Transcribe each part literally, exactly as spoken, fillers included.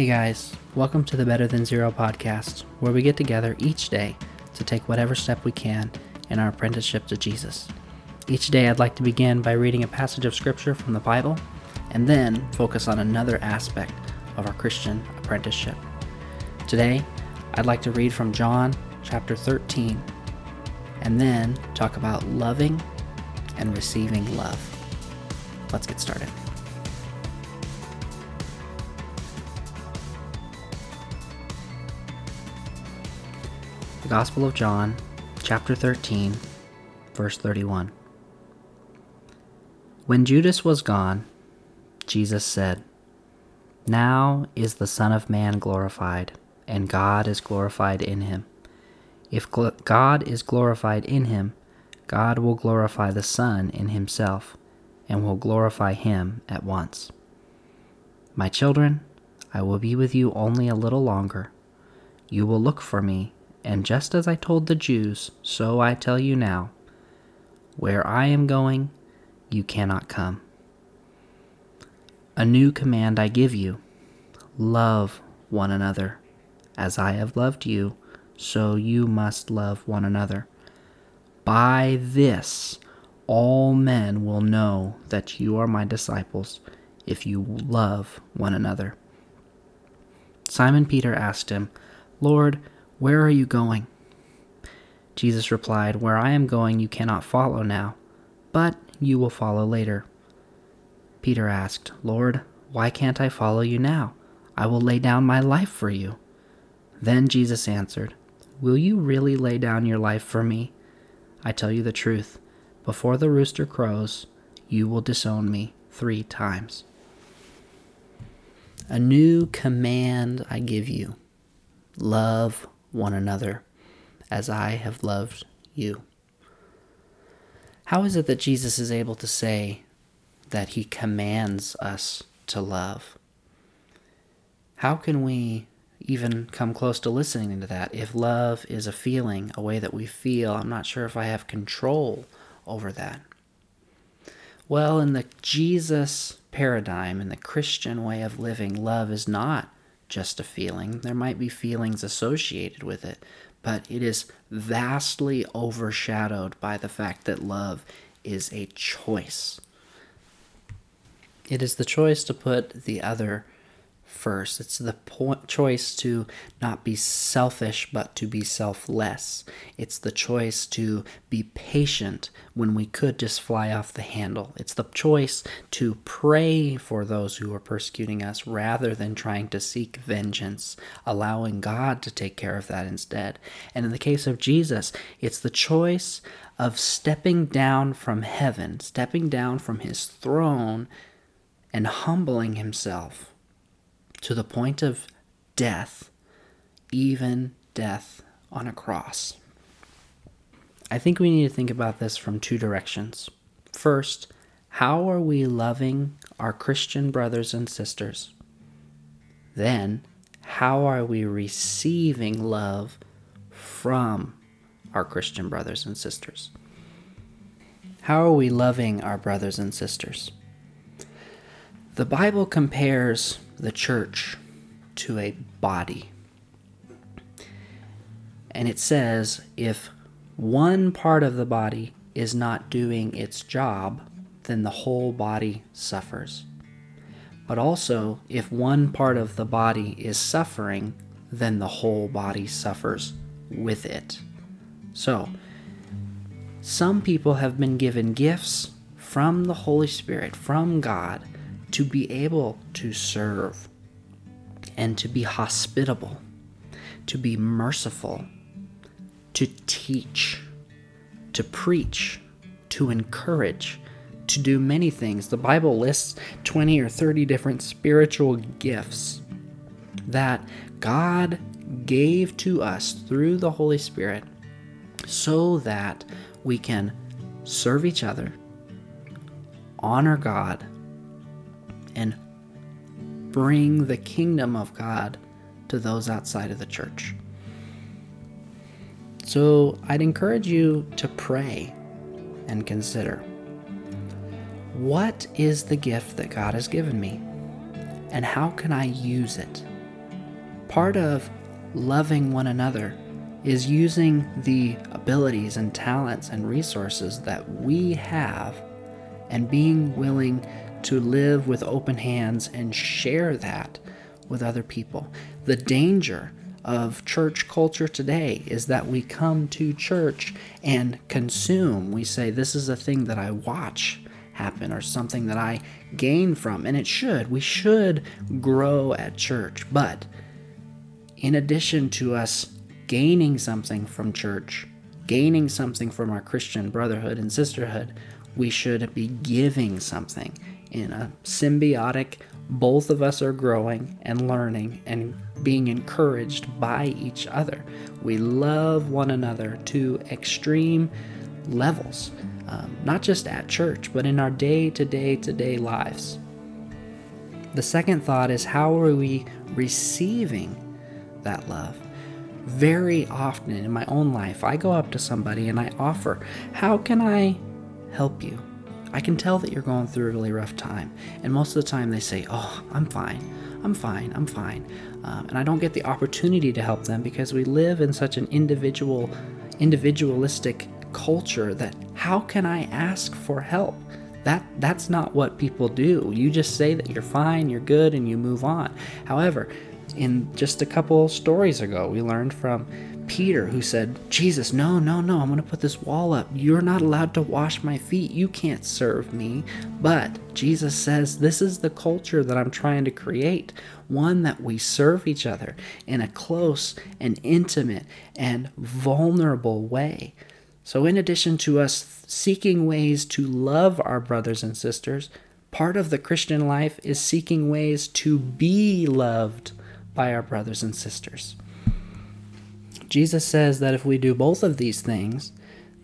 Hey guys, welcome to the Better Than Zero podcast, where we get together each day to take whatever step we can in our apprenticeship to Jesus. Each day I'd like to begin by reading a passage of scripture from the Bible, and then focus on another aspect of our Christian apprenticeship. Today, I'd like to read from John chapter thirteen, and then talk about loving and receiving love. Let's get started. The Gospel of John, chapter thirteen, verse thirty-one. When Judas was gone, Jesus said, "Now is the Son of Man glorified, and God is glorified in him. If gl- God is glorified in him, God will glorify the Son in himself, and will glorify him at once. My children, I will be with you only a little longer. You will look for me, and just as I told the Jews, so I tell you now, where I am going, you cannot come. A new command I give you, love one another. As I have loved you, so you must love one another. By this, all men will know that you are my disciples, if you love one another." Simon Peter asked him, "Lord, where are you going?" Jesus replied, "Where I am going you cannot follow now, but you will follow later." Peter asked, "Lord, why can't I follow you now? I will lay down my life for you." Then Jesus answered, "Will you really lay down your life for me? I tell you the truth, before the rooster crows, you will disown me three times." A new command I give you, love one another, as I have loved you. How is it that Jesus is able to say that he commands us to love? How can we even come close to listening to that? If love is a feeling, a way that we feel, I'm not sure if I have control over that. Well, in the Jesus paradigm, in the Christian way of living, love is not just a feeling. There might be feelings associated with it, but it is vastly overshadowed by the fact that love is a choice. It is the choice to put the other first. It's the po- choice to not be selfish, but to be selfless. It's the choice to be patient when we could just fly off the handle. It's the choice to pray for those who are persecuting us rather than trying to seek vengeance, allowing God to take care of that instead. And in the case of Jesus, it's the choice of stepping down from heaven, stepping down from his throne and humbling himself to the point of death, even death on a cross. I think we need to think about this from two directions. First, how are we loving our Christian brothers and sisters? Then, how are we receiving love from our Christian brothers and sisters? How are we loving our brothers and sisters? The Bible compares the church to a body. And it says, if one part of the body is not doing its job, then the whole body suffers. But also, if one part of the body is suffering, then the whole body suffers with it. So, some people have been given gifts from the Holy Spirit, from God, to be able to serve and to be hospitable, to be merciful, to teach, to preach, to encourage, to do many things. The Bible lists twenty or thirty different spiritual gifts that God gave to us through the Holy Spirit so that we can serve each other, honor God, and bring the kingdom of God to those outside of the church. So I'd encourage you to pray and consider, what is the gift that God has given me, and how can I use it? part of loving one another is using the abilities and talents and resources that we have and being willing to live with open hands and share that with other people. The danger of church culture today is that we come to church and consume. We say, this is a thing that I watch happen or something that I gain from. And it should. We should grow at church. But in addition to us gaining something from church, gaining something from our Christian brotherhood and sisterhood, we should be giving something in a symbiotic, both of us are growing and learning and being encouraged by each other. We love one another to extreme levels, um, not just at church, but in our day-to-day-to-day lives. The second thought is, how are we receiving that love? Very often in my own life, I go up to somebody and I offer, how can I help you? I can tell that you're going through a really rough time. And most of the time they say, oh, I'm fine. I'm fine. I'm fine. Um, and I don't get the opportunity to help them because we live in such an individual, individualistic culture that how can I ask for help? That that's not what people do. You just say that you're fine, you're good, and you move on. However, in just a couple stories ago, we learned from Peter, who said, Jesus, no, no, no, I'm going to put this wall up. You're not allowed to wash my feet. You can't serve me. But Jesus says, this is the culture that I'm trying to create, one that we serve each other in a close and intimate and vulnerable way. So in addition to us seeking ways to love our brothers and sisters, part of the Christian life is seeking ways to be loved by our brothers and sisters. Jesus says that if we do both of these things,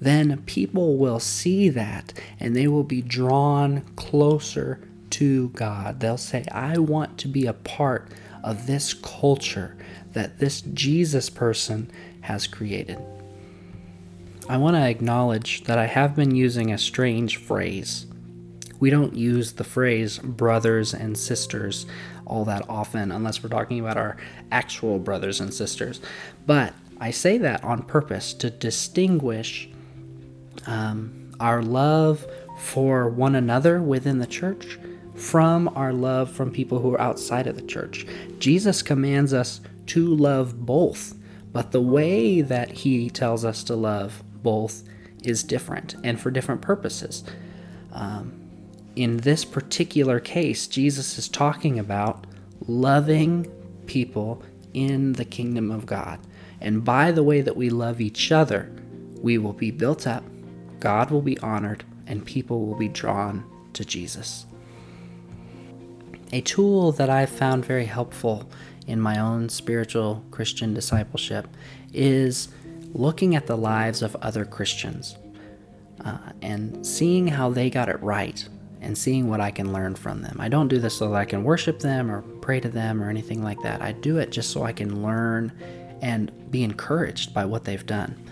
then people will see that and they will be drawn closer to God. They'll say, I want to be a part of this culture that this Jesus person has created. I want to acknowledge that I have been using a strange phrase. We don't use the phrase brothers and sisters all that often unless we're talking about our actual brothers and sisters. But I say that on purpose to distinguish um, our love for one another within the church from our love from people who are outside of the church. Jesus commands us to love both, but the way that he tells us to love both is different and for different purposes. Um, in this particular case, Jesus is talking about loving people in the kingdom of God. And by the way that we love each other, we will be built up, God will be honored, and people will be drawn to Jesus. A tool that I've found very helpful in my own spiritual Christian discipleship is looking at the lives of other Christians uh, and seeing how they got it right and seeing what I can learn from them. I don't do this so that I can worship them or pray to them or anything like that. I do it just so I can learn and be encouraged by what they've done.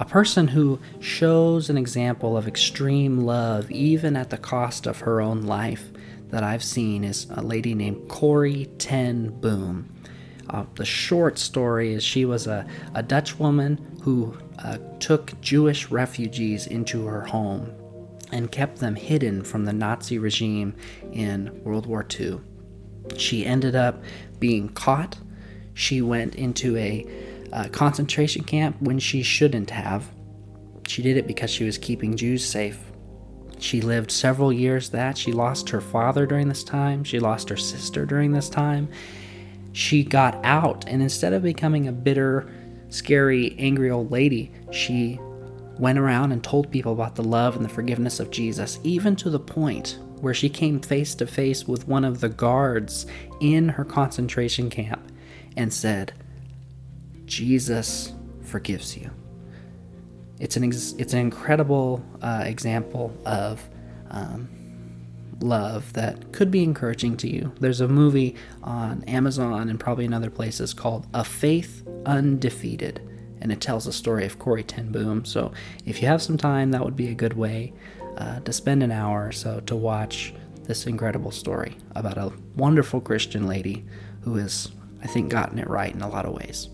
A person who shows an example of extreme love, even at the cost of her own life, that I've seen is a lady named Corrie Ten Boom. Uh, the short story is she was a, a Dutch woman who uh, took Jewish refugees into her home and kept them hidden from the Nazi regime in World War Two. She ended up being caught. She went into a, a concentration camp when she shouldn't have. She did it because she was keeping Jews safe. She lived several years that. She lost her father during this time. She lost her sister during this time. She got out, and instead of becoming a bitter, scary, angry old lady, she went around and told people about the love and the forgiveness of Jesus, even to the point where she came face to face with one of the guards in her concentration camp and said, Jesus forgives you. It's an ex- it's an incredible uh, example of um, love that could be encouraging to you. There's a movie on Amazon and probably in other places called A Faith Undefeated, and it tells the story of Corrie Ten Boom. So if you have some time, that would be a good way uh, to spend an hour or so to watch this incredible story about a wonderful Christian lady who is, I I think, gotten it right in a lot of ways.